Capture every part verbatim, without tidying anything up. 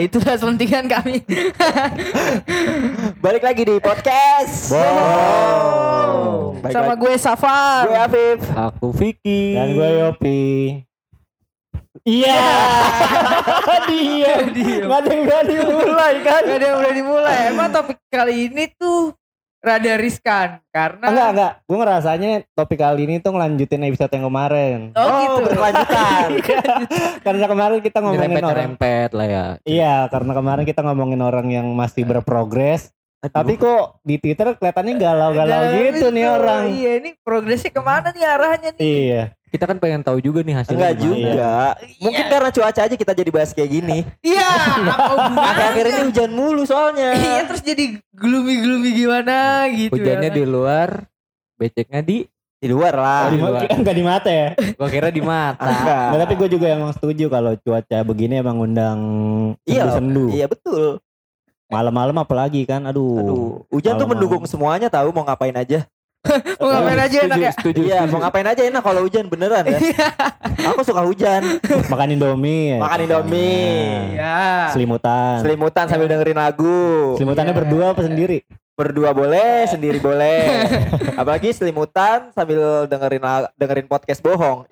Itulah selentingan kami. Balik lagi di podcast. Wow. Wow. Sama lagi. Gue Safan, gue Afif, aku Vicky, dan gue Yopi. Iya, dia, nggak ada yang berani mulai kan? Nggak ada yang berani mulai. Emang topik kali ini tuh rada riskan karena enggak enggak gue ngerasanya topik kali ini tuh ngelanjutin episode yang kemarin. Oh, oh gitu, berkelanjutan. Karena kemarin kita ngomongin dirempet, orang rempet lah ya. Iya, karena kemarin kita ngomongin orang yang masih berprogres. Aduh. Tapi kok di Twitter kelihatannya galau-galau gitu nih orang. Iya, ini progresnya kemana nih arahnya nih? Iya. Kita kan pengen tahu juga nih hasilnya. Enggak juga. Iya. Mungkin iya. Karena cuaca aja kita jadi bahas kayak gini. Iya. Akhir-akhir ini hujan mulu soalnya. Iya, terus jadi gloomy-gloomy gimana gitu. Hujannya ya, di luar, beceknya di di luar lah. Oh, di luar. Enggak di mata ya. Gua kira di mata. Nah, tapi gue juga emang setuju kalau cuaca begini emang undang sendu-sendu. Iya, betul. Malam-malam apalagi kan. Aduh. Aduh. Hujan malam-malam tuh mendukung semuanya tahu mau ngapain aja. Mau ngapain aja enak ya? Iya, mau ngapain aja enak kalau hujan beneran ya. Aku suka hujan. Makan Indomie. Makan Indomie. Ya. Selimutan. Selimutan sambil dengerin lagu. Selimutannya ya, berdua apa sendiri? Berdua boleh, sendiri boleh. Apalagi selimutan sambil dengerin dengerin podcast bohong.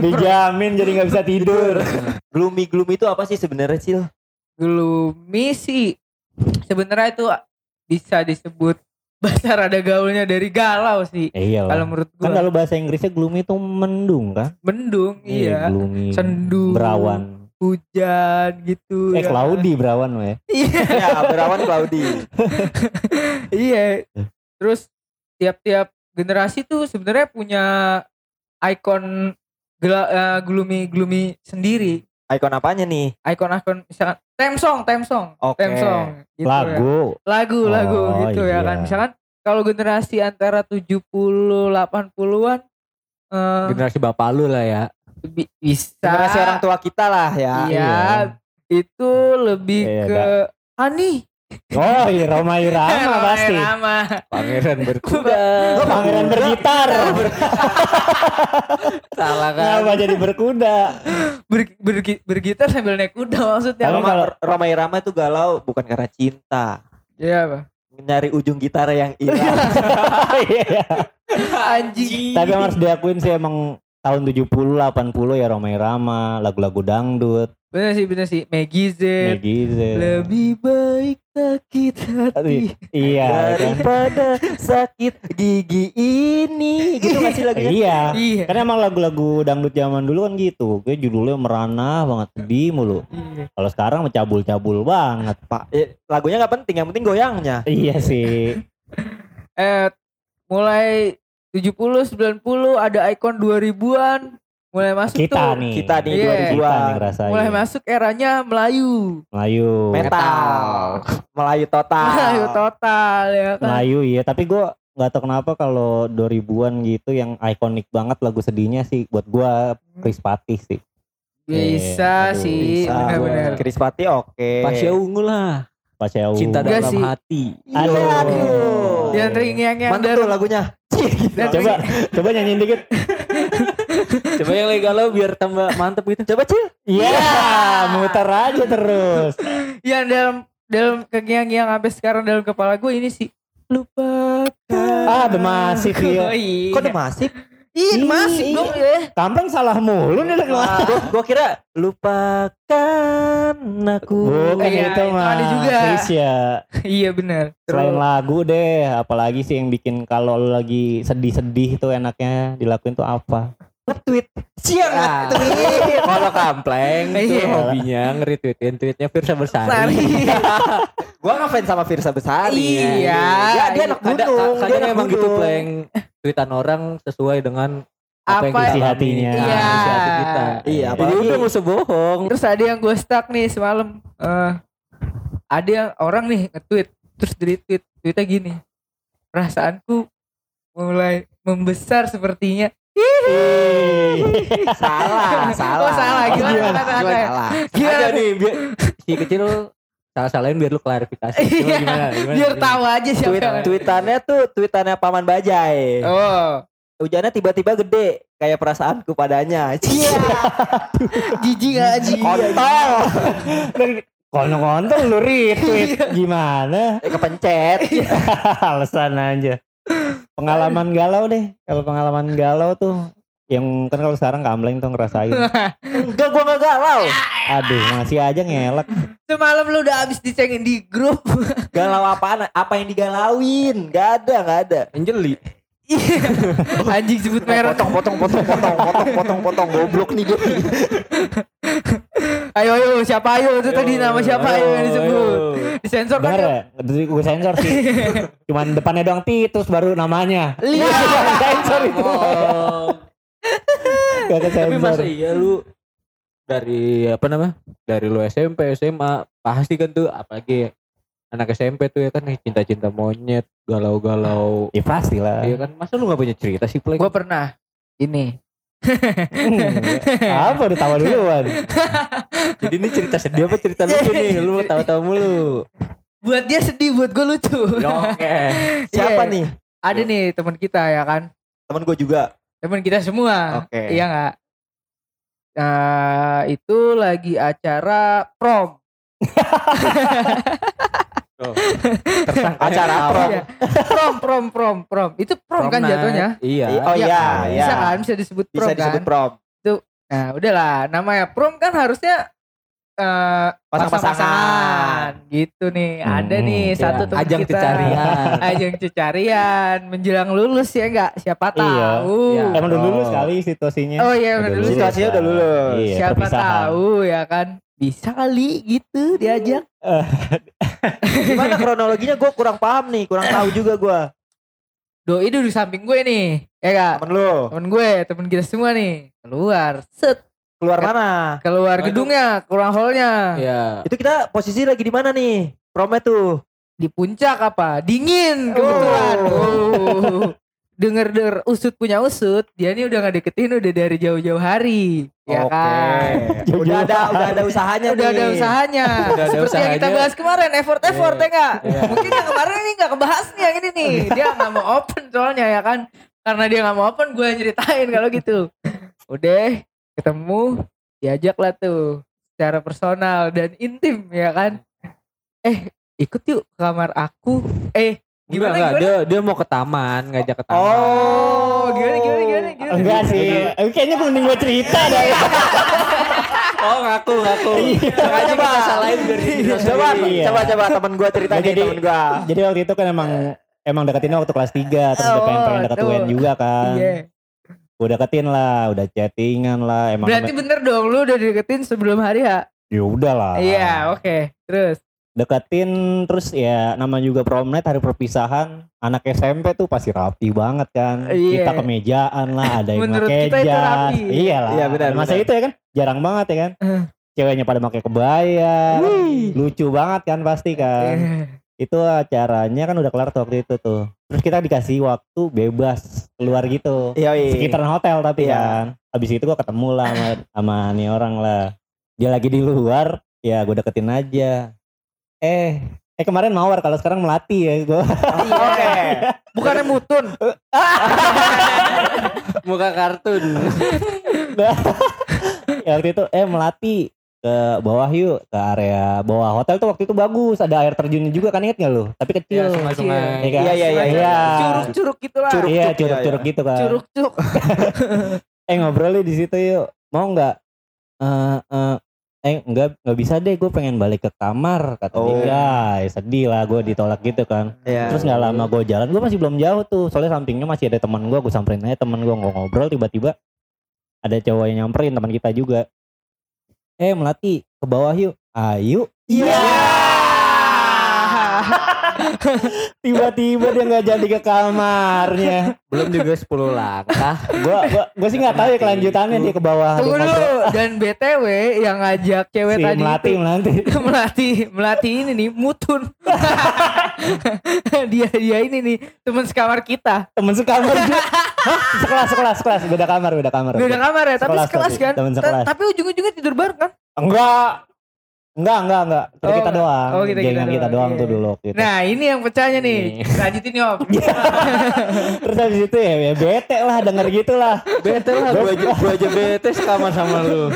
Dijamin jadi enggak bisa tidur. Gloomy-gloomy itu apa sih sebenarnya, Cil? Gloomy sih sebenarnya itu bisa disebut bahasa rada gaulnya dari galau sih. Iya lah. Kalau menurut gue. Kan kalau bahasa Inggrisnya gloomy itu mendung kan? Mendung, iya. Gloomy, sendu, berawan, hujan gitu. Eh, ya. Cloudy berawan we. Iya, ya, berawan cloudy. Iya. Terus tiap-tiap generasi tuh sebenarnya punya ikon gloomy-gloomy sendiri. Ikon apanya nih? Ikon-ikon misalkan theme song, theme song, okay. Theme song gitu lagu. Ya. Lagu, lagu oh, gitu iya. Ya kan. Misalkan kalau generasi antara tujuh puluh delapan puluhan eh, generasi bapak lu lah ya. Lebih bisa. Generasi orang tua kita lah ya. Iya, iya. Itu lebih iya, ke Ani. Oh, iya, Roma Irama pasti. Irama. Pangeran berkuda. Oh, pangeran bergitar. Salah kan. Kenapa jadi berkuda? Ber, ber, bergitar sambil naik kuda maksudnya. Tapi kalau Roma Irama itu galau bukan karena cinta. Iya, Pak. Nyari ujung gitar yang hilang. Iya. Anjing. Tapi yang harus diakuin sih emang tahun tujuh puluh delapan puluh ya Roma Irama, lagu-lagu dangdut. Bener sih, bener sih. Meggie Z. Meggie Z. Lebih baik sakit hati. Iya. Daripada kan? Sakit gigi ini. Gitu gak sih lagunya? Iya. Iya. Karena emang lagu-lagu dangdut zaman dulu kan gitu. Kayak judulnya merana banget. Sedih mulu. Iya. Kalau sekarang mencabul-cabul banget pak. Eh, lagunya gak penting. Yang penting goyangnya. Iya sih. eh, mulai tujuh puluh, sembilan puluh ada ikon dua ribuan. Mulai masuk kita tuh nih. Kita nih yeah. dua ribuan mulai masuk eranya Melayu Melayu metal Melayu total Melayu total ya kan? Melayu iya. Tapi gue gak tau kenapa kalau dua ribuan gitu yang ikonik banget lagu sedihnya sih buat gue Chris Patti sih. Bisa yeah. Aduh, sih bisa. Bener-bener Chris Patti oke okay. Pasya Ungu lah. Pasya Ungu cinta dalam sih. Hati aduh, ya, aduh. Yang ringyangnya mantap tuh lagunya. Coba coba nyanyiin dikit. Coba yang legal lo biar tambah mantep gitu. Coba Cil. Iya, yeah, muter aja terus. Yang dalam dalam kegiang-giang sampai sekarang dalam kepala gue ini sih lupakan. Ah, The Massive ya. Kok The Massive? Ih, The Massive dong ya. Kampang salah mulu nih lo. Gue kira lupakan aku. Bukan ya, itu mah. Ada juga. Iya. Iya benar. Selain lagu deh, apalagi sih yang bikin kalau lo lagi sedih-sedih tuh enaknya dilakuin tuh apa? Nge-tweet siang ah. Nge-tweet kalau kampleng itu iya. Hobinya nge-retweetin tweetnya Virsa Besari. Gua ngefans sama Virsa Besari. Iya ya, dia anak gunung dia anak emang gitu pleng tweetan orang sesuai dengan apa, apa yang isi hatinya iya. Isi hati kita iya apalagi jadi udah gak usah bohong. Terus ada yang gue stuck nih semalam uh, ada yang orang nih nge-tweet terus di-retweet tweetnya gini perasaanku mulai membesar sepertinya. salah, salah. Oh, salah. Gimana, oh, gimana, gimana, gimana, salah. Gimana aja nih, biar si kecil salah-salahin biar lu klarifikasi. Iya, gimana, gimana, biar tahu aja siapa. Tweet, tweetannya tuh, tweetannya Paman Bajai. Oh, Hujannya tiba-tiba gede kayak perasaanku padanya. Iya. Jijik aja. Kontol. Kontol lu retweet gimana? Eh, kepencet. Alasan aja. Pengalaman galau deh. Kalau pengalaman galau tuh yang kan kalau sekarang kamleng tuh ngerasain. Enggak, gua enggak galau. Aduh, masih aja ngelak. Semalam lu udah abis dicengin di grup. Galau apaan? Apa yang digalauin? Gak ada, gak ada. Anjeli. Anjing sebut merek. Potong potong potong potong potong potong potong goblok nih gue. Ayo ayo siapa ayo itu ayo, tadi nama siapa ayo, ayo yang disebut. Disensor kan? Dari gue sensor sih. Cuman depannya doang Titus baru namanya. Iya. Sensor itu. Gak kesensor. Tapi masa iya lu dari apa namanya? Dari lu S M P, S M A pasti kan tuh apalagi anak S M P tuh ya kan cinta-cinta monyet, galau-galau. Ya pasti lah. Iya kan, masa lu gak punya cerita sih Plek? Gue pernah, ini. hmm, apa ditawa duluan? Jadi ini cerita sedih apa cerita lucu nih? Lu tawa-tawa mulu. Buat dia sedih, buat gue lucu. Okay. Siapa yeah. nih? Ada nih teman kita ya kan? Teman gue juga. Teman kita semua. Oke. Okay. Iya gak? Nah, itu lagi acara prom. Oh, acara prom. Iya. prom prom prom prom itu prom, prom kan jatuhnya iya oh iya, iya. Bisa kan bisa disebut prom bisa kan disebut prom. Itu nah udahlah namanya prom kan harusnya uh, pasang-pasangan gitu nih hmm, ada nih iya. Satu teman ajang kita cicarian. Ajang cicarian menjelang lulus ya enggak siapa tahu iya, iya. Emang udah lulus kali situasinya oh iya udah lulus situasinya udah lulus iya, siapa perpisahan. Tahu ya kan bisa kali gitu diajak. Gimana kronologinya gue kurang paham nih. Kurang tahu juga gue. Doi duduk samping gue nih. Ya gak? Temen lu. Temen gue. Temen kita semua nih. Keluar. Set. Keluar Ke- mana? Keluar oh, gedungnya. Keluar hallnya. Iya. Itu kita posisi lagi di mana nih? Promnya tuh. Di puncak apa? Dingin kebetulan. Oh. Denger-denger usut punya usut, dia ini udah gak deketin udah dari jauh-jauh hari. Ya oke. Kan? udah ada udah ada usahanya udah nih. Ada usahanya. Udah ada seperti usahanya. Yang kita bahas kemarin, effort-effort yeah. Ya gak? Yeah. Mungkin yang kemarin ini gak kebahas nih yang ini nih. Dia gak mau open soalnya ya kan. Karena dia gak mau open gue ceritain kalau gitu. Udah ketemu, diajak lah tuh. Secara personal dan intim ya kan. Eh ikut yuk ke kamar aku. Eh. Gimana, enggak, gimana? Dia, dia mau ke taman, ngajak ke taman. Oh, gimana, gimana, gimana, gimana. Enggak sih, kayaknya mending gue cerita dah. Oh, ngaku, ngaku. Coba, coba, salahin dari coba, iya. coba, coba, temen gue cerita nih, temen gue. Jadi waktu itu kan emang, emang deketinnya waktu kelas tiga, terus udah oh, pengen, pengen deket U N juga kan. Iya. Yeah. Udah deketin lah, udah chattingan lah. Emang berarti emang... bener dong, lu udah deketin sebelum hari H? Ya udah lah. Iya, oke, okay. Terus. Deketin terus ya nama juga prom night hari perpisahan anak S M P tuh pasti rapi banget kan yeah. Kita kemejaan lah ada yang pakai jas iyalah iya, benar, masa benar. Itu ya kan jarang banget ya kan uh. Ceweknya pada pakai kebaya Wih. Lucu banget kan pasti kan uh. Itu acaranya kan udah kelar tuh waktu itu tuh terus kita dikasih waktu bebas keluar gitu Yoi. Sekitaran hotel tapi yeah. Kan abis itu gua ketemu lah sama, sama nih orang lah dia lagi di luar ya gua deketin aja. Eh, eh kemarin mawar kalau sekarang melati ya gue. Oke, okay. Bukannya mutun, muka kartun. Ya, waktu itu eh melati ke bawah yuk ke area bawah hotel tuh waktu itu bagus ada air terjunnya juga kan inget nggak lo? Tapi kecil. Iya iya iya iya. Curug-curug gitulah. Iya curug-curug gitu kan. Curug-curug. Eh ngobrolnya di situ yuk. Mau nggak? Uh, uh, Eh enggak, enggak bisa deh gue pengen balik ke kamar kata oh. Dia ya, sedih lah gue ditolak gitu kan yeah. Terus gak lama gue jalan, gue masih belum jauh tuh soalnya sampingnya masih ada teman gue, gue samperin aja teman gue ngobrol tiba-tiba ada cowok yang nyamperin teman kita juga eh melati ke bawah yuk, ayo iya yeah. Tiba-tiba dia gak jadi ke kamarnya belum juga sepuluh langkah gue gue sih nggak tahu ya kelanjutannya dia ke bawah tunggu dulu dan btw yang ngajak cewek si tadi melati itu, melati melati melati ini nih mutun dia dia ini nih teman sekamar kita teman sekamar juga sekelas sekelas sekelas beda kamar beda kamar beda kamar ya tapi sekelas, sekelas kan tapi, tapi ujung-ujungnya tidur bareng kan enggak Enggak, enggak, enggak. Kita, oh, kita doang. Oh, kita, kita, kita doang iya. tuh dulu. Gitu. Nah ini yang pecahnya nih. Lanjutin Yop. Terus habis itu ya, ya bete lah denger gitu lah. Bete lah. Gue aja, aja bete sekaman sama lu.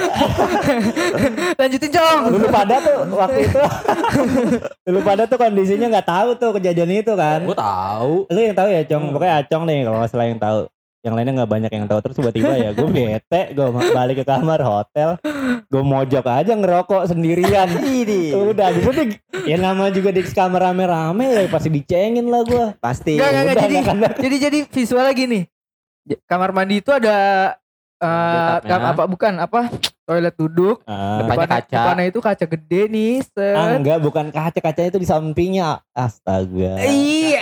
Lanjutin Cong. Dulu pada tuh waktu itu. Dulu pada tuh kondisinya gak tahu tuh kejadian itu kan. Gue tahu. Lu yang tahu ya Cong. Hmm. Pokoknya Acong nih kalau salah yang tahu. Yang lainnya nggak banyak yang tahu. Terus tiba-tiba ya gue bete, gue balik ke kamar hotel, gue mojok aja ngerokok sendirian. Udah, jadi ya nama juga di kamar rame-rame ya pasti dicengin lah gue. Pasti. Gak, gak, jadi, jadi jadi visual lagi nih. Kamar mandi itu ada uh, apa bukan apa toilet duduk. Uh, depannya kaca. Depannya itu kaca gede nih. Set. Ah, enggak, bukan kaca, kacanya itu di sampingnya. Astaga. Iya.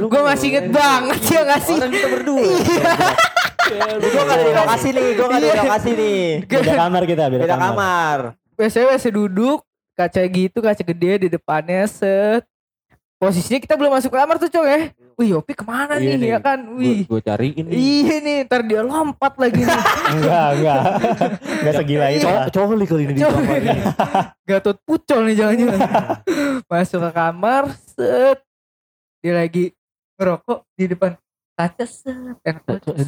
Gue masih inget banget ya nggak sih. Orang kita berdua. Iya. Gue nggak ada lokasi nih. Gue nggak ada lokasi nih. Beda kamar kita. Beda, beda kamar. Biasanya biasa duduk. Kaca gitu, kaca gede di depannya. Set. Posisinya kita belum masuk kamar tuh Cong ya. Wih Yopi kemana iya nih ya kan. Wih. Gue cariin nih. Iya nih. Ntar dia lompat lagi nih. Enggak, enggak. Enggak segila itu. Coli kali ini di kamar. Gatot pucol nih jangan-jangan. Masuk ke kamar. Set. Dia lagi ngerokok di depan kaca. Set.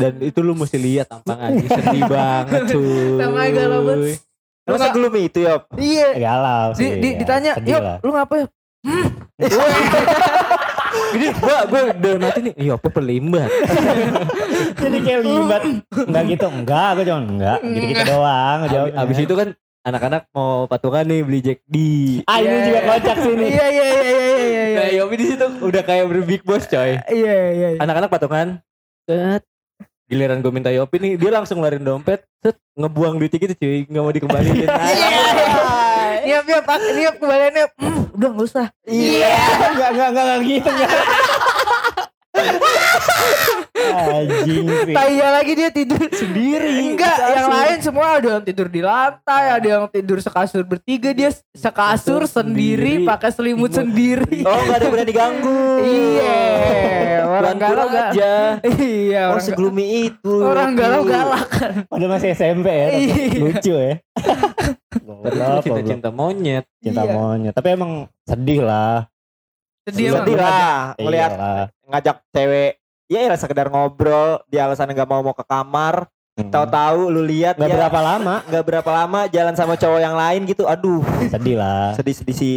Dan itu lu mesti lihat tampangannya. Sedih banget cuy. Tampangannya galau banget. Masa gelum itu Yop? Iya. Galau sih. Ditanya Yop lu ngapain? Jadi gue gue udah nanti nih, iya apa pelimbat. Jadi kayak limbat, nggak gitu, enggak, gue cuma enggak, gitu gitu doang. Abis, abis itu kan anak-anak mau patungan nih beli Jack D. Ah yeah. Ini juga kocak sini. Iya iya iya iya iya. Nah Yopi di situ udah kayak berbig boss coy. Iya yeah, iya. Yeah, yeah. Anak-anak patungan, set. Giliran gue minta Yopi nih, dia langsung ngeluarin dompet, set ngebuang duitnya gitu cuy, nggak mau dikembaliin. Iya, iya, Pak. Iya, kembaliannya. Mm, udah enggak usah. Iya, yeah. enggak enggak enggak gitu. Anjing. Taya lagi dia tidur sendiri. Enggak, yang lain semua ada yang tidur di lantai, ada yang tidur sekasur bertiga, dia sekasur sendiri, sendiri. Pakai selimut Timur. Sendiri. Oh, enggak ada berani ganggu. Iya, orang galau aja. Iya, orang oh, seglumi itu. Orang galau galak kan. Padahal masih S M P ya. Lucu ya. Belum cinta-cinta monyet. Cinta iya. monyet. Tapi emang sedih lah. Sedih, sedih lah ngelihat ngajak cewek. Ya ya sekedar ngobrol, dia alasan enggak mau mau ke kamar. Hmm. Tahu-tahu lu lihat enggak berapa lama, enggak berapa lama jalan sama cowok yang lain gitu. Aduh, sedih lah. Sedih-sedih sih.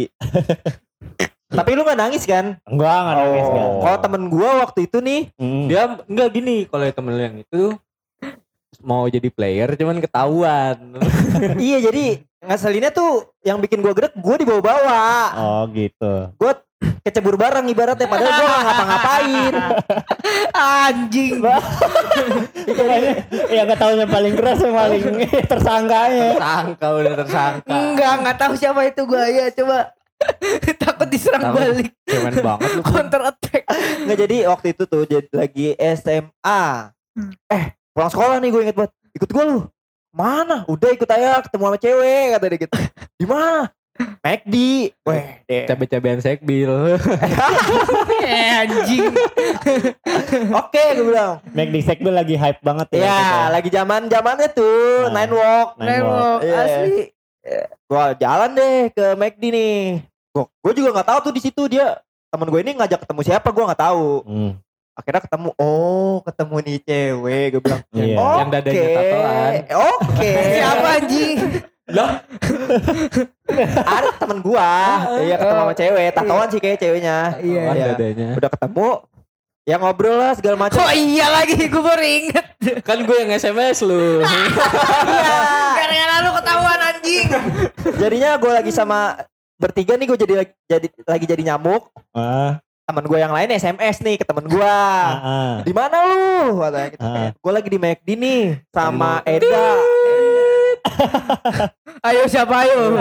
Tapi lu enggak nangis kan? Enggak, enggak oh. nangis kan. Kalau temen gua waktu itu nih, hmm. dia enggak gini, kalau temen lu yang itu mau jadi player cuman ketahuan. Iya, jadi ngaselinnya tuh yang bikin gua gerek, gua dibawa-bawa. Oh, gitu. Gua kecebur bareng ibaratnya padahal gue gak ngapa-ngapain. Anjing. Itu kayaknya ya gak tahu yang paling keras yang paling tersangkanya. Tersangka udah tersangka. Enggak, gak tahu siapa itu gue ya coba. Takut diserang Takut. balik. Cuman banget lu. Counter attack. Enggak jadi waktu itu tuh jadi lagi S M A. Hmm. Eh pulang sekolah nih gue inget banget. Ikut gue lu. Mana? Udah ikut aja ketemu sama cewek kata dia gitu. Di mana? McDi, weh, cabe-cabean sekbil. Eh anjing. Oke, gue bilang. McDi sekbil lagi hype banget ya. Ya, lagi zaman-zamannya tuh, nah, nine walk, nine walk. Yeah. Asli. Gua jalan deh ke McDi nih. Gue juga enggak tahu tuh di situ dia teman gue ini ngajak ketemu siapa gue enggak tahu. Hmm. Akhirnya ketemu, oh ketemu nih cewek, gue bilang. Yeah. Okay. Yang dadanya tatoan. Oke. Okay. Siapa anjing? Loh ada temen gua ya ketemu sama cewek tatoan sih kayak ceweknya iya ya. Udah ketemu ya ngobrol lah segala macam. Oh iya lagi gua baru inget kan gua yang S M S lu. Iya karena lu ketahuan anjing. Jadinya gua lagi sama bertiga nih gua jadi jadi lagi jadi nyamuk ah. Temen gua yang lain S M S nih ke temen gua ah. Di mana lu katanya gitu ah. Kayak gua lagi di McD nih sama Eda. Eda ayo siapa ayo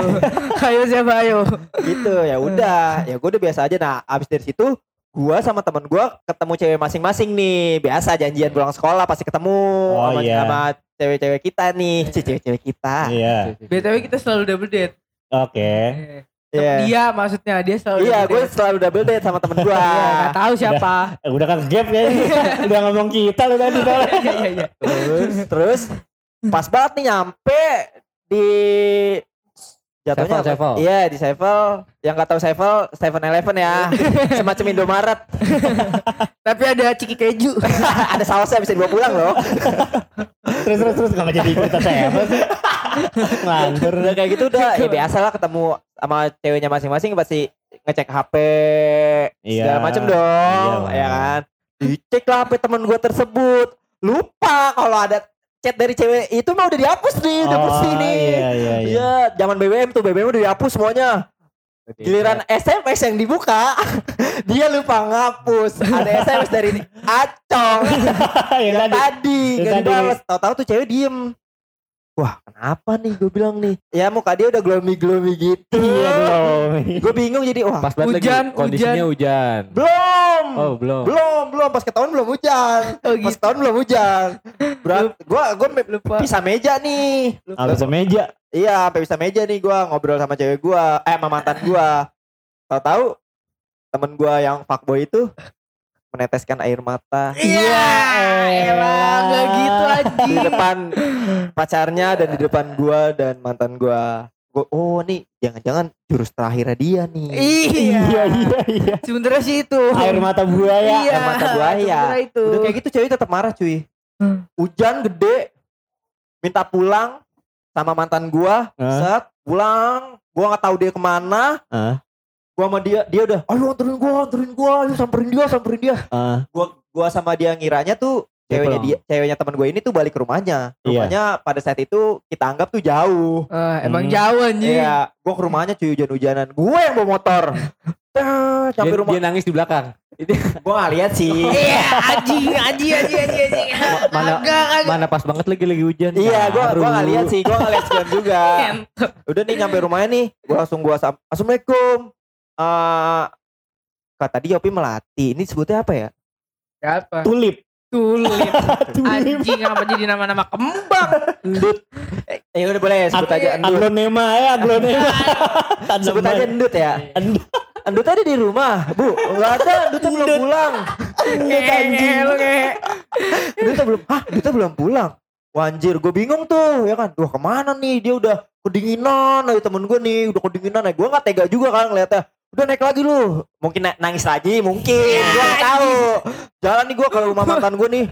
ayo siapa ayo gitu ya udah ya gue udah biasa aja. Nah abis dari situ gue sama temen gue ketemu cewek masing-masing nih biasa janjian pulang sekolah pasti ketemu oh, sama, yeah. sama cewek-cewek kita nih cewek-cewek kita yeah. B T W kita selalu double date oke okay. Yeah. Dia maksudnya dia selalu iya yeah, gue selalu double date sama temen gue nggak tahu siapa udah, udah kan gap ya udah ngomong kita udah tadi terus terus pas banget nih nyampe di Jatuhnya Sevel, iya di Sevel. Yang gak tahu Sevel, Seven Eleven ya. Semacam Indomaret. Tapi ada ciki keju. Ada sausnya bisa dibawa pulang loh. Terus terus terus gak jadi cerita Sevel sih. Ngantur. Udah kayak gitu udah ya biasa lah ketemu sama ceweknya masing-masing pasti ngecek H P iya, segala macam dong. Iya, ya kan. Dicek lah H P teman gue tersebut. Lupa kalau ada chat dari cewek itu mah udah dihapus nih, udah bersih nih. Iya, iya, iya. Ya, zaman B B M tuh, B B M udah dihapus semuanya. Giliran S M S yang dibuka, dia lupa ngapus. Ada S M S dari Acong yang tadi, gak dibales. Tahu-tahu tuh cewek diem. Wah, kenapa nih gue bilang nih? Ya muka dia udah gloomy-gloomy gitu. Iya, gloomy. Gue bingung jadi, wah, pas hujan, hujan. Kondisinya hujan. Belum. Oh belum Belum belum pas ketahuan belum hujan. Oh, gitu. Pas ketahuan belum hujan. Berat. Gue gue pisah meja nih. Pisah meja. Iya sampai pisah meja nih gue ngobrol sama cewek gue. Eh sama mantan gue. Tahu-tahu temen gue yang fuckboy itu meneteskan air mata. Iya emang gak gitu aja. Di depan pacarnya dan di depan gue dan mantan gue. Gue, oh nih jangan-jangan jurus terakhirnya dia nih. Iya iya iya, iya. Sebenernya sih itu air mata buaya. Iya, air mata buaya itu. Udah kayak gitu cewek tetap marah cuy. hmm. Hujan gede, minta pulang sama mantan gua. huh? Set pulang, gua gak tahu dia kemana. huh? Gua sama dia, dia udah ayo anterin gua, anterin gua, ayo samperin dia, samperin dia. uh. Gua gua sama dia ngiranya tuh ceweknya dia, ceweknya teman gue ini tuh balik ke rumahnya. Rumahnya yeah. pada saat itu kita anggap tuh jauh. Uh, emang hmm. jauh anjing. Iya, gue ke rumahnya cuy hujan-hujanan. Gue yang bawa motor. Dah, sampai rumah. Dia nangis di belakang. Gue gak lihat sih. Iya, anjing, anjing, anjing, anjing. Mana mana pas banget lagi lagi hujan. Iya, gue gue gak lihat sih. Gue gak lihat hujan juga. Udah nih nyampe rumahnya nih, gue langsung gue sam- Assalamualaikum. Uh, kata tadi Yopi Melati. Ini sebutnya apa ya? Siapa? Tulip. Tulip. Anjing apa jadi nama-nama kembang. Endut. Ya udah boleh sebut aja endut. Aglonema ya, aglonema. Sebut aja endut ya. Endut. Endut tadi di rumah, Bu. Enggak ada, endutnya belum pulang. Endut anjing. Endutnya belum, hah, endutnya belum pulang. Wanjir, gue bingung tuh, ya kan. Wah, kemana nih? Dia udah kedinginan. Nah, temen gue nih udah kedinginan. Nah, gue enggak tega juga kan ngeliatnya. Udah naik lagi lu. Mungkin na- nangis lagi, mungkin. Gue gak tahu. Jalan nih gue ke rumah mantan gue nih.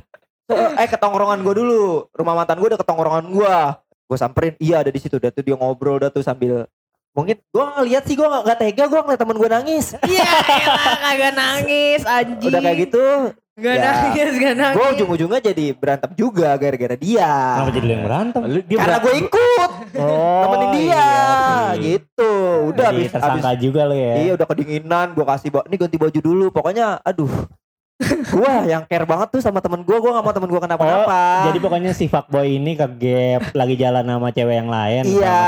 Eh ke tongkrongan gue dulu. Rumah mantan gue udah ke tongkrongan gue. Gue samperin, iya ada di situ. Udah tuh dia ngobrol, udah tuh sambil. Mungkin gue ngeliat sih, gue gak, gak tega gue ngeliat temen gue nangis. Iya elah kagak nangis anjing. Udah kayak gitu. Gak ya, nangis, gak nangis. Gue ujung-ujungnya jadi berantem juga gara-gara dia. Kenapa jadi yang berantem? Dia karena gue ikut. Oh, temenin dia. Iya, gitu. Udah habis tersangka juga lo ya. Iya udah kedinginan. Gue kasih bawa, nih ganti baju dulu. Pokoknya aduh. Gue yang care banget tuh sama temen gue. Gue gak mau temen gue kenapa-napa. Oh, jadi pokoknya si fuckboy ini kegep. Lagi jalan sama cewek yang lain. Iya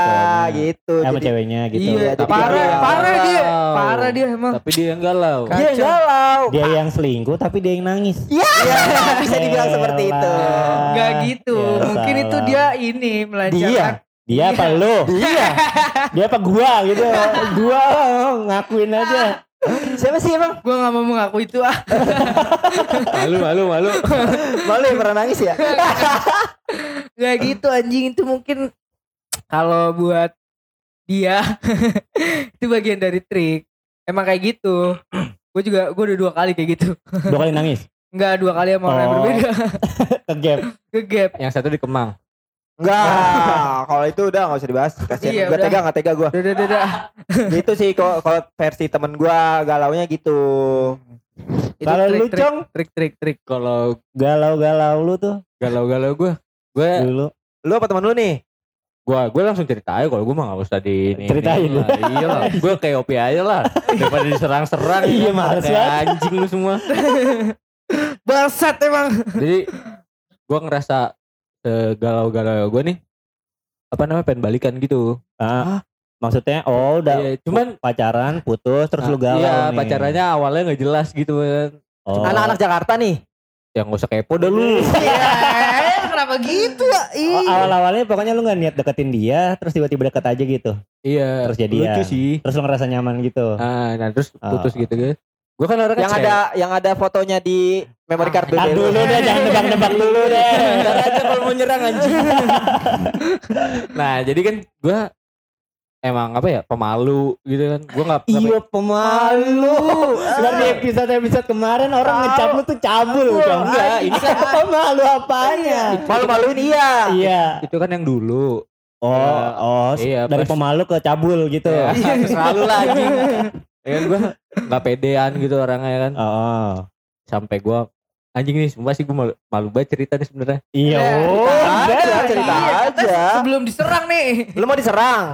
gitu. Sama jadi, ceweknya gitu. Iya, tapi parah, dia parah dia. Parah dia emang. Tapi dia yang galau. Kacau. Dia yang galau. Dia yang selingkuh tapi dia yang nangis. Iya. Yeah. Bisa dibilang Ela. Seperti itu. Gak gitu. Ya, mungkin salah. Itu dia ini melancarkan. Dia. Dia apa lu? Dia. Dia apa gua gitu. Gua ngakuin aja. Siapa sih emang? Gue gak mau mengaku itu ah. Malu, malu, malu. Malu yang pernah nangis ya? Gak gitu anjing. Itu mungkin kalau buat dia itu bagian dari trik. Emang kayak gitu. Gue juga, gue udah dua kali kayak gitu. Dua kali nangis? Enggak, dua kali sama orang yang berbeda. Kegap. Kegap. Yang satu di Kemang. Enggak, kalau itu udah gak usah dibahas. Kasian, iya, gak tega, gak tega gue. Udah, udah, udah. Gitu sih kalau versi temen gue galaunya gitu. Kalau lu Cong? Trik-trik-trik. Kalau galau-galau lu tuh? Galau-galau gue. Gue dulu. Lu apa temen lu nih? Gue gue langsung ceritain kalau gue mah gak usah di... Ini, ceritain ini, lah. Iya lah, gue kayak O P aja lah. Daripada diserang-serang. Iya males banget. Anjing lu semua. Bangsat emang. Jadi gue ngerasa... segalau-galau gue nih apa namanya pengen balikan gitu. Ah, ah. Maksudnya oh udah iya, cuman pacaran putus terus ah, lu galau iya, nih. Iya pacarannya awalnya gak jelas gitu kan. Oh. Anak-anak Jakarta nih yang gak usah kepo dah lu. Iya kenapa gitu ya. Oh, awal-awalnya pokoknya lu gak niat deketin dia terus tiba-tiba deket aja gitu. Iya terus jadian lucu sih. Terus lu ngerasa nyaman gitu. Ah, nah terus putus oh. gitu kan. Gue kan orang yang kecil. Ada yang ada fotonya di memory card dulu. Ah, dulu deh, jangan nebak-nebak dulu deh. Ntar aja kalau mau nyerang anjing. Nah, jadi kan gue emang apa ya, pemalu gitu kan. Gue gak iya gak... pemalu. Dan di episode-episode kemarin orang oh. ngecap lu tuh cabul. Enggak, ini kan pemalu apanya. Malu-maluin iya. Iya. Itu kan yang dulu. Oh, uh, oh iya, dari pas... pemalu ke cabul gitu. Iya, selalu lagi. Ya kan gue gak pedean gitu orangnya kan. Oh. Sampai gue anjing nih, sumpah sih gue malu, malu banget cerita nih sebenarnya. Iya, oh, cerita aja, cerita aja. Sebelum diserang nih. Belum mau diserang.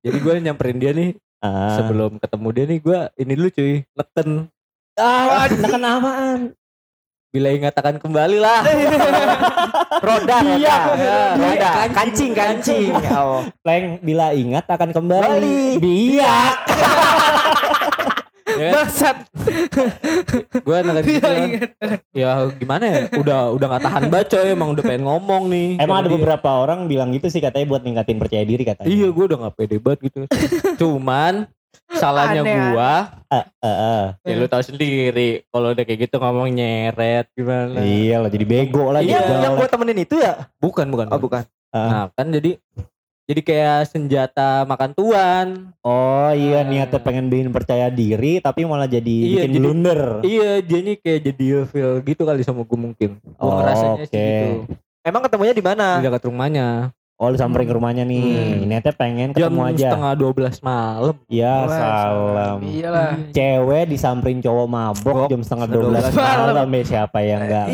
Jadi gue nyamperin dia nih. Ah. Sebelum ketemu dia nih, gue ini dulu cuy, neken. Ah, neken apaan? Bila ingatakan kembali lah. Roda, roda. Iya, roda. Kancing, kancing. Oh. Leng, bila ingat akan kembali. Biak. Ya, bangsat. Gue nangis gitu kan. Ya gimana ya, udah udah gak tahan baca, emang udah pengen ngomong nih. Emang ada dia. Beberapa orang bilang gitu sih katanya buat ningkatin percaya diri katanya. Iya, gue udah gak pede banget gitu. Cuman salahnya gue uh, uh, uh. ya lu tau sendiri kalau udah kayak gitu ngomong nyeret gimana. Iya lah, jadi bego lah. Iya, gitu. Yang gue temenin itu ya? Bukan, bukan. Oh bukan, bukan. Uh. Nah kan jadi Jadi kayak senjata makan tuan. Oh iya, niatnya pengen bikin percaya diri tapi malah jadi iya, bikin jadi, blunder. Iya, jadinya kayak jadi feel gitu kali sama gue mungkin. Oh, gue ngerasanya okay. sih gitu. Emang ketemunya di mana? Di dekat rumahnya. Oh, lu samperin ke rumahnya nih. Hmm. Niatnya pengen ketemu jam aja. Jam setengah dua belas malam. Ya salam. Iyalah. Cewek disamperin cowok mabok Bok, jam setengah dua belas malam. Ya siapa yang enggak?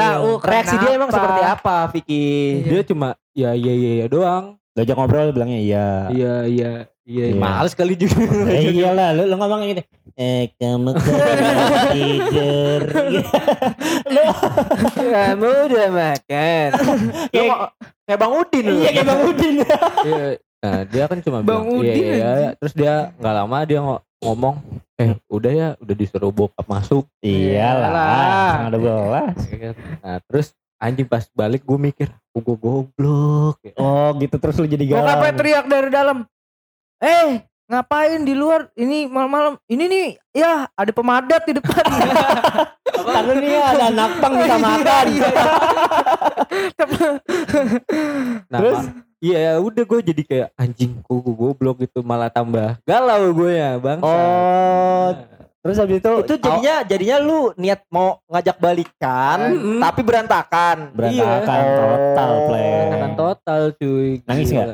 Lah, reaksi dia emang seperti apa, Vicky? Iya. Dia cuma ya iya iya ya doang. Diajak ngobrol bilangnya iya. Iya iya iya. iya. Males kali juga. Eh, iyalah, lu, lu ngomong gitu. Eh kamu udah tidur. Kamu udah makan. Kayak kayak Bang Udin. Iya kayak Bang Udin. Nah dia kan cuma Bang bilang Udin iya, iya. Terus dia gak lama dia ngomong Eh udah ya udah disuruh bokap masuk. Iyalah ada bola. Nah terus anjing pas balik gue mikir gue goblok. Oh gitu, terus lu jadi galau. Bokapnya teriak dari dalam, Eh ngapain di luar ini malam-malam ini nih ya ada pemadat di depan. Lalu nih ada anak pang minta makan. Nah, terus iya udah gue jadi kayak anjing kuku goblok gitu, malah tambah galau gue ya bang. Oh terus habis itu itu jadinya oh. jadinya lu niat mau ngajak balikan mm-hmm. tapi berantakan berantakan iya. total play berantakan total cuy. Nangis nggak?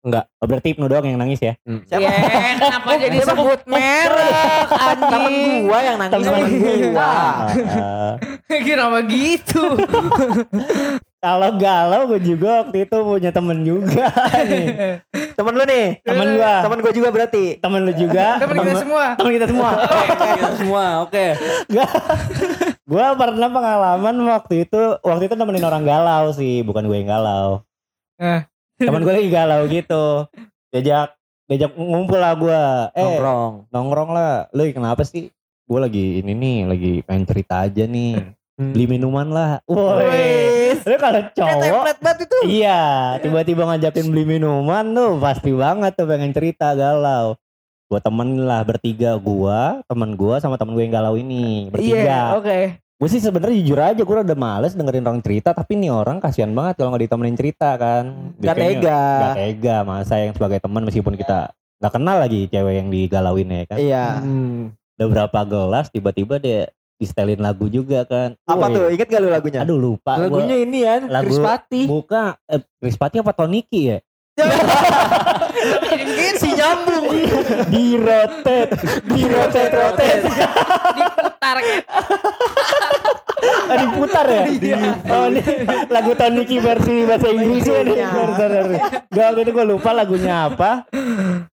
Enggak. Oh, berarti Ibnu doang yang nangis ya? Hmm. Siapa? Yeah, kenapa jadi sebut merek? Temen gua yang nangis. Temen gua. Kenapa gitu? Kalau galau gua juga waktu itu punya temen juga nih. Temen lu nih? Temen gua. Temen gua juga berarti? Temen lu juga. Temen kita semua? Temen kita semua. Kita semua, oke. Gua pernah pengalaman waktu itu. Waktu itu temenin orang galau sih. Bukan gue yang galau. Eh. Temen gue lagi galau gitu, diajak diajak ngumpul lah gue, eh, nongkrong, nongkrong lah, lu kenapa sih? Gue lagi ini nih, lagi pengen cerita aja nih, hmm. beli minuman lah, woi, lu kalau cowok, iya, tiba-tiba ngajakin beli minuman tuh pasti banget tuh pengen cerita galau. Gue temen lah bertiga gue, temen gue sama temen gue yang galau ini bertiga. Iya, yeah, oke. Okay. Gue sih sebenarnya jujur aja gue udah males dengerin orang cerita, tapi nih orang kasihan banget kalau nggak ditemenin cerita kan. Gak tega. Gak tega masa yang sebagai teman meskipun kita nggak kenal lagi cewek yang digalauin ya kan. Iya. Hmm. Udah berapa gelas tiba-tiba dia distelin lagu juga kan. Apa woy. Tuh inget gak lu lagunya? Aduh lupa. Lagunya gua, ini ya. Lagu, Chris Patti. Bukan. Eh, Chris Patti apa Toniki ya? Si nyambung dirotet dirotet rotet diputar kan oh, diputar ya oh, ini lagu Toniki versi bahasa Inggris ya. Gak gitu gue lupa lagunya apa.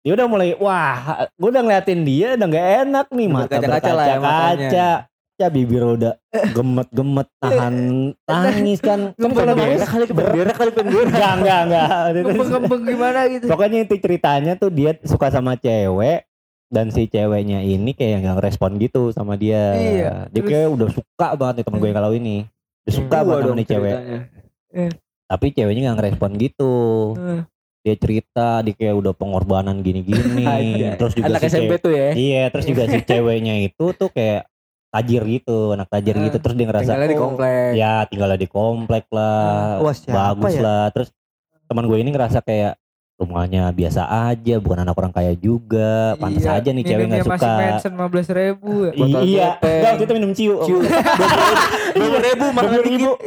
Dia udah mulai wah gue udah ngeliatin dia udah gak enak nih mata berkaca-kaca ya, bibir udah gemet-gemet tahan tangis kan. Nangis kali kebendera kali kebendera. Enggak enggak enggak. Kembeng-kembeng gimana gitu. Pokoknya itu ceritanya tuh dia suka sama cewek dan si ceweknya ini kayak enggak ngerespon gitu sama dia. Iya, dia terus, kayak udah suka banget nih temen gue yang kalau ini. Dia suka banget sama nih cewek. Eh. Tapi ceweknya enggak ngerespon gitu. Eh. Dia cerita dia kayak udah pengorbanan gini-gini. Terus juga anak si S M P tuh ya. Iya, terus juga si ceweknya itu tuh kayak tajir gitu, anak tajir nah, gitu, terus dia ngerasa tinggalnya di komplek. Oh, ya tinggalnya di komplek lah, nah, bagus ya? Lah. Terus teman gue ini ngerasa kayak Rumahnya biasa aja, bukan anak orang kaya juga. Pantas iya, aja nih cewek gak suka. Masih mention lima belas ribu ya. I- Iya, enggak waktu itu minum ciu. Ciu dua puluh ribu, makan dikit.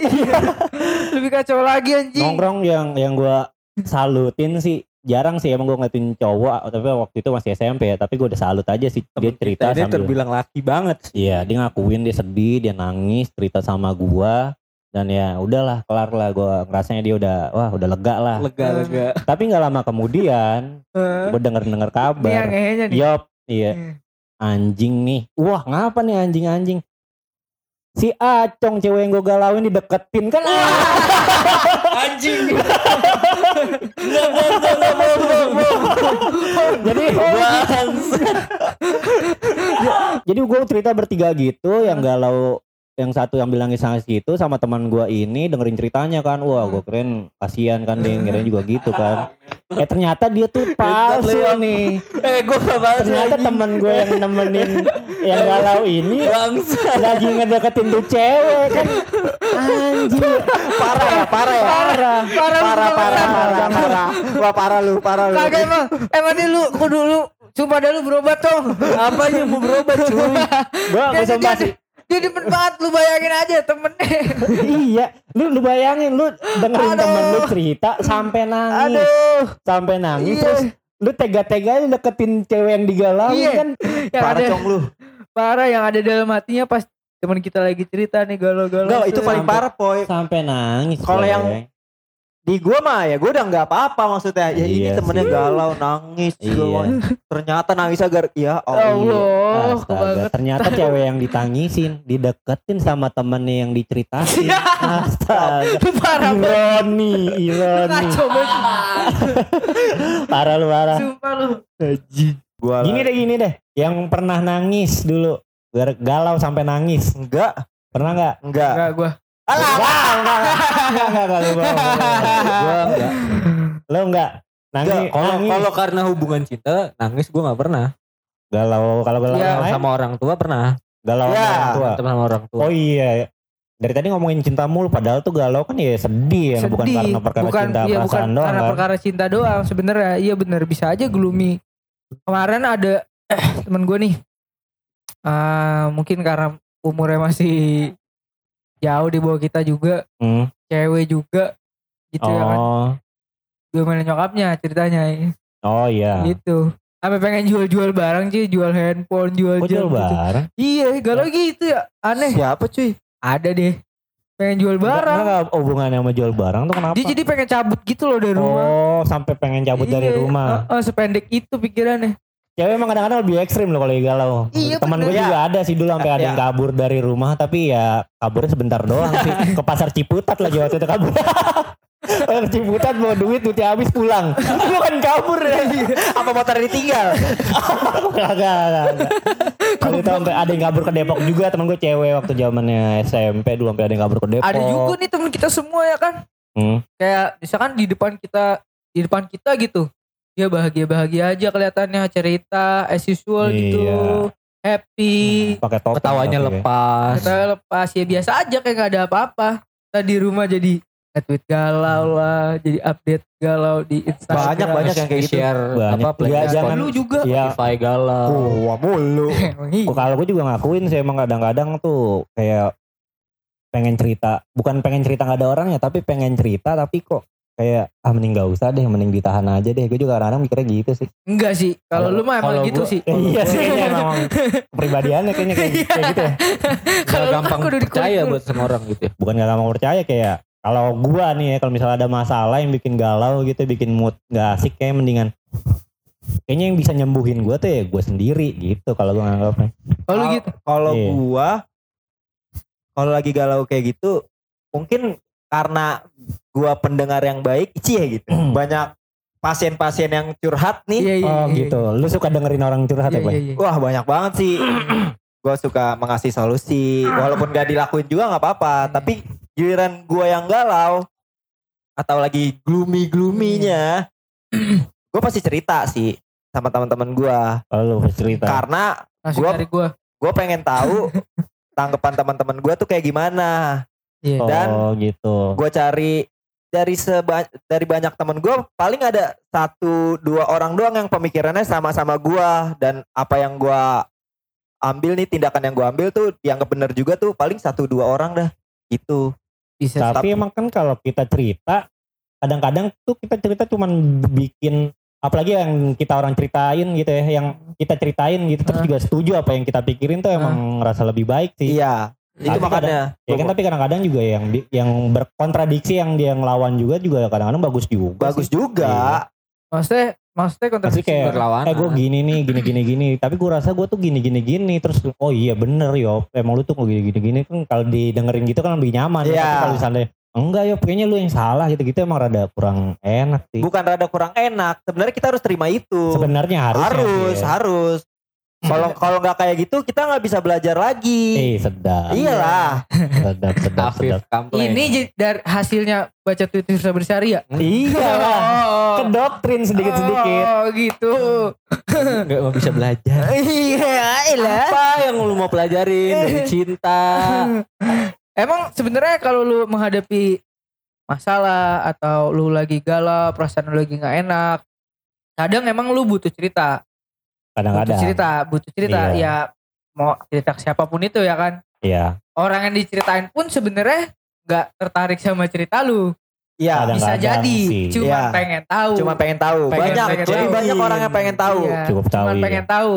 Lebih kacau lagi anjing. Nongkrong yang yang gue salutin sih, jarang sih emang gue ngeliatin cowok, tapi waktu itu masih S M P ya, tapi gue udah salut aja sih. Dia cerita sambil, dia terbilang laki banget. Iya, dia ngakuin, dia sedih, dia nangis, cerita sama gue. Dan ya udahlah, kelar lah, gue ngerasanya dia udah, wah udah lega lah. Lega-lega. Tapi gak lama kemudian, gue denger-denger kabar. Yop, iya. Anjing nih, wah ngapa nih anjing-anjing. Si Acong cewek yang gue galauin dideketin kan. Anjing. Jadi Jadi gue cerita bertiga gitu, yang galau, yang satu yang bilang nangis-nangis gitu, sama teman gue ini dengerin ceritanya kan. Wah gue keren, kasihan kan dia ngirain juga gitu kan. Eh ternyata dia tuh palsu nih. Eh gue gak palsu. Ternyata teman gue yang nemenin yang galau ini bangsa, lagi ngedeketin tuh cewek kan. Anjir. Parah ya parah ya Parah Parah Parah Parah Parah Parah Wah parah lu Parah lu Kagak emang Emang nih lu Aku dulu Sumpah dah lu berobat dong. Apanya mau berobat cuy. Gue sumpah sih jadi bermanfaat, lu bayangin aja temennya. Iya, lu lu bayangin lu dengerin aduh, temen lu cerita sampai nangis. Aduh, sampai nangis. Iya. Terus lu tega-teganya deketin cewek yang digalauin iya, kan. Yang parah ada, cong lu. Parah yang ada dalam hatinya pas temen kita lagi cerita nih galau-galau. Enggak, itu paling parah, Poy. Sampai nangis. Kalau yang di gue mah ya gue udah gak apa-apa maksudnya. Ya iya ini temennya sih galau, nangis. Iya. Ternyata nangis agar ya Allah. Astaga. Ternyata cewek yang ditangisin, dideketin sama temennya yang diceritain. Astaga. Ironi, ironi. Parah lu, parah. Sumpah lu. Gini deh, gini deh. Yang pernah nangis dulu. Galau sampai nangis. Enggak. Pernah gak? Enggak. Enggak gue. Alah, enggak, enggak, enggak, enggak, enggak, enggak, enggak, enggak. Lo enggak nangis? Kalau karena hubungan cinta, nangis gue gak pernah. Galau, kalau galau ya, sama orang tua pernah. Galau ya, sama orang tua. Sama orang tua. Oh iya, dari tadi ngomongin cinta mulu, padahal tuh galau kan ya sedih, ya sedih. Bukan karena perkara bukan, cinta iya, perasaan doang. Bukan karena kan perkara cinta doang sebenarnya. Iya benar, bisa aja gloomy. Kemarin ada eh, temen gue nih, uh, mungkin karena umurnya masih jauh di bawah kita juga, hmm. cewek juga, gitu oh. ya kan. Gue main nyokapnya ceritanya. Oh iya. Gitu. Sampai pengen jual-jual barang cuy, jual handphone, jual-jual. Oh, jual barang? Gitu. Iya, galau gitu ya, aneh. Siapa cuy? Ada deh. Pengen jual barang. Enggak, enggak hubungannya sama jual barang tuh kenapa? Dia jadi pengen cabut gitu loh dari oh, rumah. Oh, sampai pengen cabut iya, dari rumah. Uh, uh, sependek itu pikirannya. Cewek emang kadang-kadang lebih ekstrim loh kalau galau. Iya, teman gue juga ada sih dulu sampai ada yang kabur dari rumah, tapi ya kaburnya sebentar doang sih. Ke Pasar Ciputat lagi waktu itu kabur. Pasar Ciputat bawa duit, duitnya habis pulang. Bukan kabur ya. Apa motor ditinggal? Kagak. Kalau itu sampai ada yang kabur ke Depok juga, teman gue cewek waktu zamannya S M P dulu sampai ada yang kabur ke Depok. Ada juga nih teman kita semua ya kan. Hmm. Kayak misalkan di depan kita, di depan kita gitu. Dia bahagia-bahagia aja kelihatannya, cerita as usual iya. gitu, happy, hmm, pakai topeng, ketawanya tapi lepas, ketawanya lepas ya biasa aja kayak nggak ada apa-apa. Kita di rumah jadi tweet galau lah, jadi update galau di Instagram. Banyak banyak yang kayak gitu. Share banyak. Apa playlist ya, lu juga Spotify ya, galau. Wah oh, mulu. Oh, kalau gue juga ngakuin sih emang kadang-kadang tuh kayak pengen cerita, bukan pengen cerita nggak ada orangnya, tapi pengen cerita tapi kok kayak ah mending gak usah deh, mending ditahan aja deh. Gue juga kadang-kadang mikirnya gitu sih. Enggak sih, kalau lu mah emang gitu gua, sih. Iya sih, emang kepribadiannya kayaknya kayak, kayak gitu ya. Kalau gampang percaya buat semua orang gitu ya. Bukan gak gampang percaya kayak, kalau gue nih ya, kalau misalnya ada masalah yang bikin galau gitu, bikin mood gak asik kayak mendingan. Kayaknya yang bisa nyembuhin gue tuh ya gue sendiri gitu kalau gue nganggapnya. Kalau gitu. Kalau iya. gue, kalau lagi galau kayak gitu, mungkin karena gue pendengar yang baik, cie gitu. Mm. Banyak pasien-pasien yang curhat nih. Iya, iya, oh iya, gitu. Iya. Lu suka dengerin orang curhat iya, ya, Pak? Iya, iya. Wah, banyak banget sih. Gue suka mengasih solusi. Walaupun gak dilakuin juga gak apa-apa. Iya. Tapi giliran gue yang galau, atau lagi gloomy-gloominya, iya. gue pasti cerita sih sama teman-teman gue. Oh, lu cerita. Karena gue gue pengen tahu tanggapan teman-teman gue tuh kayak gimana. Yeah. Dan oh, gitu. Gue cari dari seba- dari banyak temen gue paling ada satu dua orang doang yang pemikirannya sama-sama gue, dan apa yang gue ambil nih, tindakan yang gue ambil tuh dianggap benar juga tuh paling satu dua orang dah gitu. Bisa, tapi, tapi emang kan kalau kita cerita kadang-kadang tuh kita cerita cuman bikin, apalagi yang kita orang ceritain gitu ya, yang kita ceritain gitu terus uh. juga setuju apa yang kita pikirin tuh emang uh. ngerasa lebih baik sih. Iya, tapi itu makanya. Kadang, ya kan, tapi kadang-kadang juga yang yang berkontradiksi, yang dia ngelawan juga juga kadang-kadang bagus juga. Bagus sih. juga. Iya. Maksudnya maksudnya kontradiksi berlawanan. Eh gue gini nih, gini gini gini, tapi gue rasa gue tuh gini gini gini, terus oh iya bener Yop, emang lu tuh gini gini gini, kan kalau didengerin gitu kan lebih nyaman. Iya. Yeah. Kalau misalnya enggak ya, kayaknya lu yang salah gitu-gitu, emang rada kurang enak sih. Bukan rada kurang enak, sebenarnya kita harus terima itu. Sebenarnya harus. Harus, ya. harus. Kalau kalau nggak kayak gitu, kita nggak bisa belajar lagi. Eh sedap. Iyalah. Sedap, sedap, sedap. Ini dari hasilnya baca tweet Virsa Besari ya? Iya. Oh. Kedoktrin sedikit-sedikit. Oh gitu. Nggak mau bisa belajar. Iya lah. Apa yang lu mau pelajarin dari cinta? Emang sebenarnya kalau lu menghadapi masalah atau lu lagi galau, perasaan lu lagi gak enak, kadang emang lu butuh cerita. Kadang-kadang. Butuh cerita, butuh cerita. Iya. Ya mau cerita ke siapapun itu ya kan. Iya. Orang yang diceritain pun sebenarnya gak tertarik sama cerita lu. Iya. Bisa jadi. Sih. Cuma ya. pengen tahu. Cuma pengen tahu. Pengen, banyak. Pengen jadi tahu. Banyak orang yang pengen tahu. Iya. Cukup tahu. Cuma iya. pengen tahu.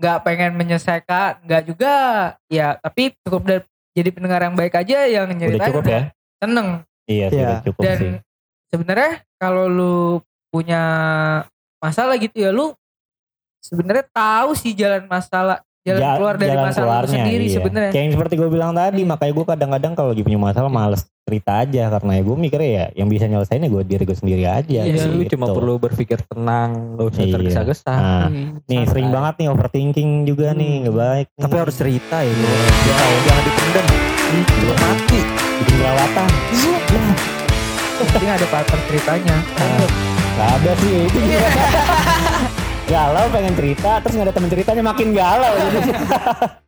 Gak pengen menyelesaikan. Gak juga. Ya tapi cukup dari. Jadi pendengar yang baik aja yang nyeritain. Udah cukup ya? Seneng. Iya, ya. Sudah cukup Dan sih. Dan sebenarnya kalau lu punya masalah gitu ya, lu sebenarnya tahu sih jalan masalah, jalan ja, keluar dari jalan masalah keluarnya, lu sendiri iya. sebenarnya. Kayak yang seperti gue bilang tadi, makanya gue kadang-kadang kalau lagi punya masalah males cerita aja, karena ya gue mikirnya ya yang bisa nyelesainnya gue diri gue sendiri aja. Iya, gitu. Lu cuma perlu berpikir tenang, gak usah iya. tergesa-gesa. Nah, hmm, nih sering aja. banget nih overthinking juga hmm. nih, gak baik. Nih. Tapi harus cerita ya. Jangan jangan dipendam. Belum mati, bikin kelewatan. Iya. Tapi ada partner ceritanya. Nah, gak ada sih itu. Galau pengen cerita, terus gak ada teman ceritanya makin galau.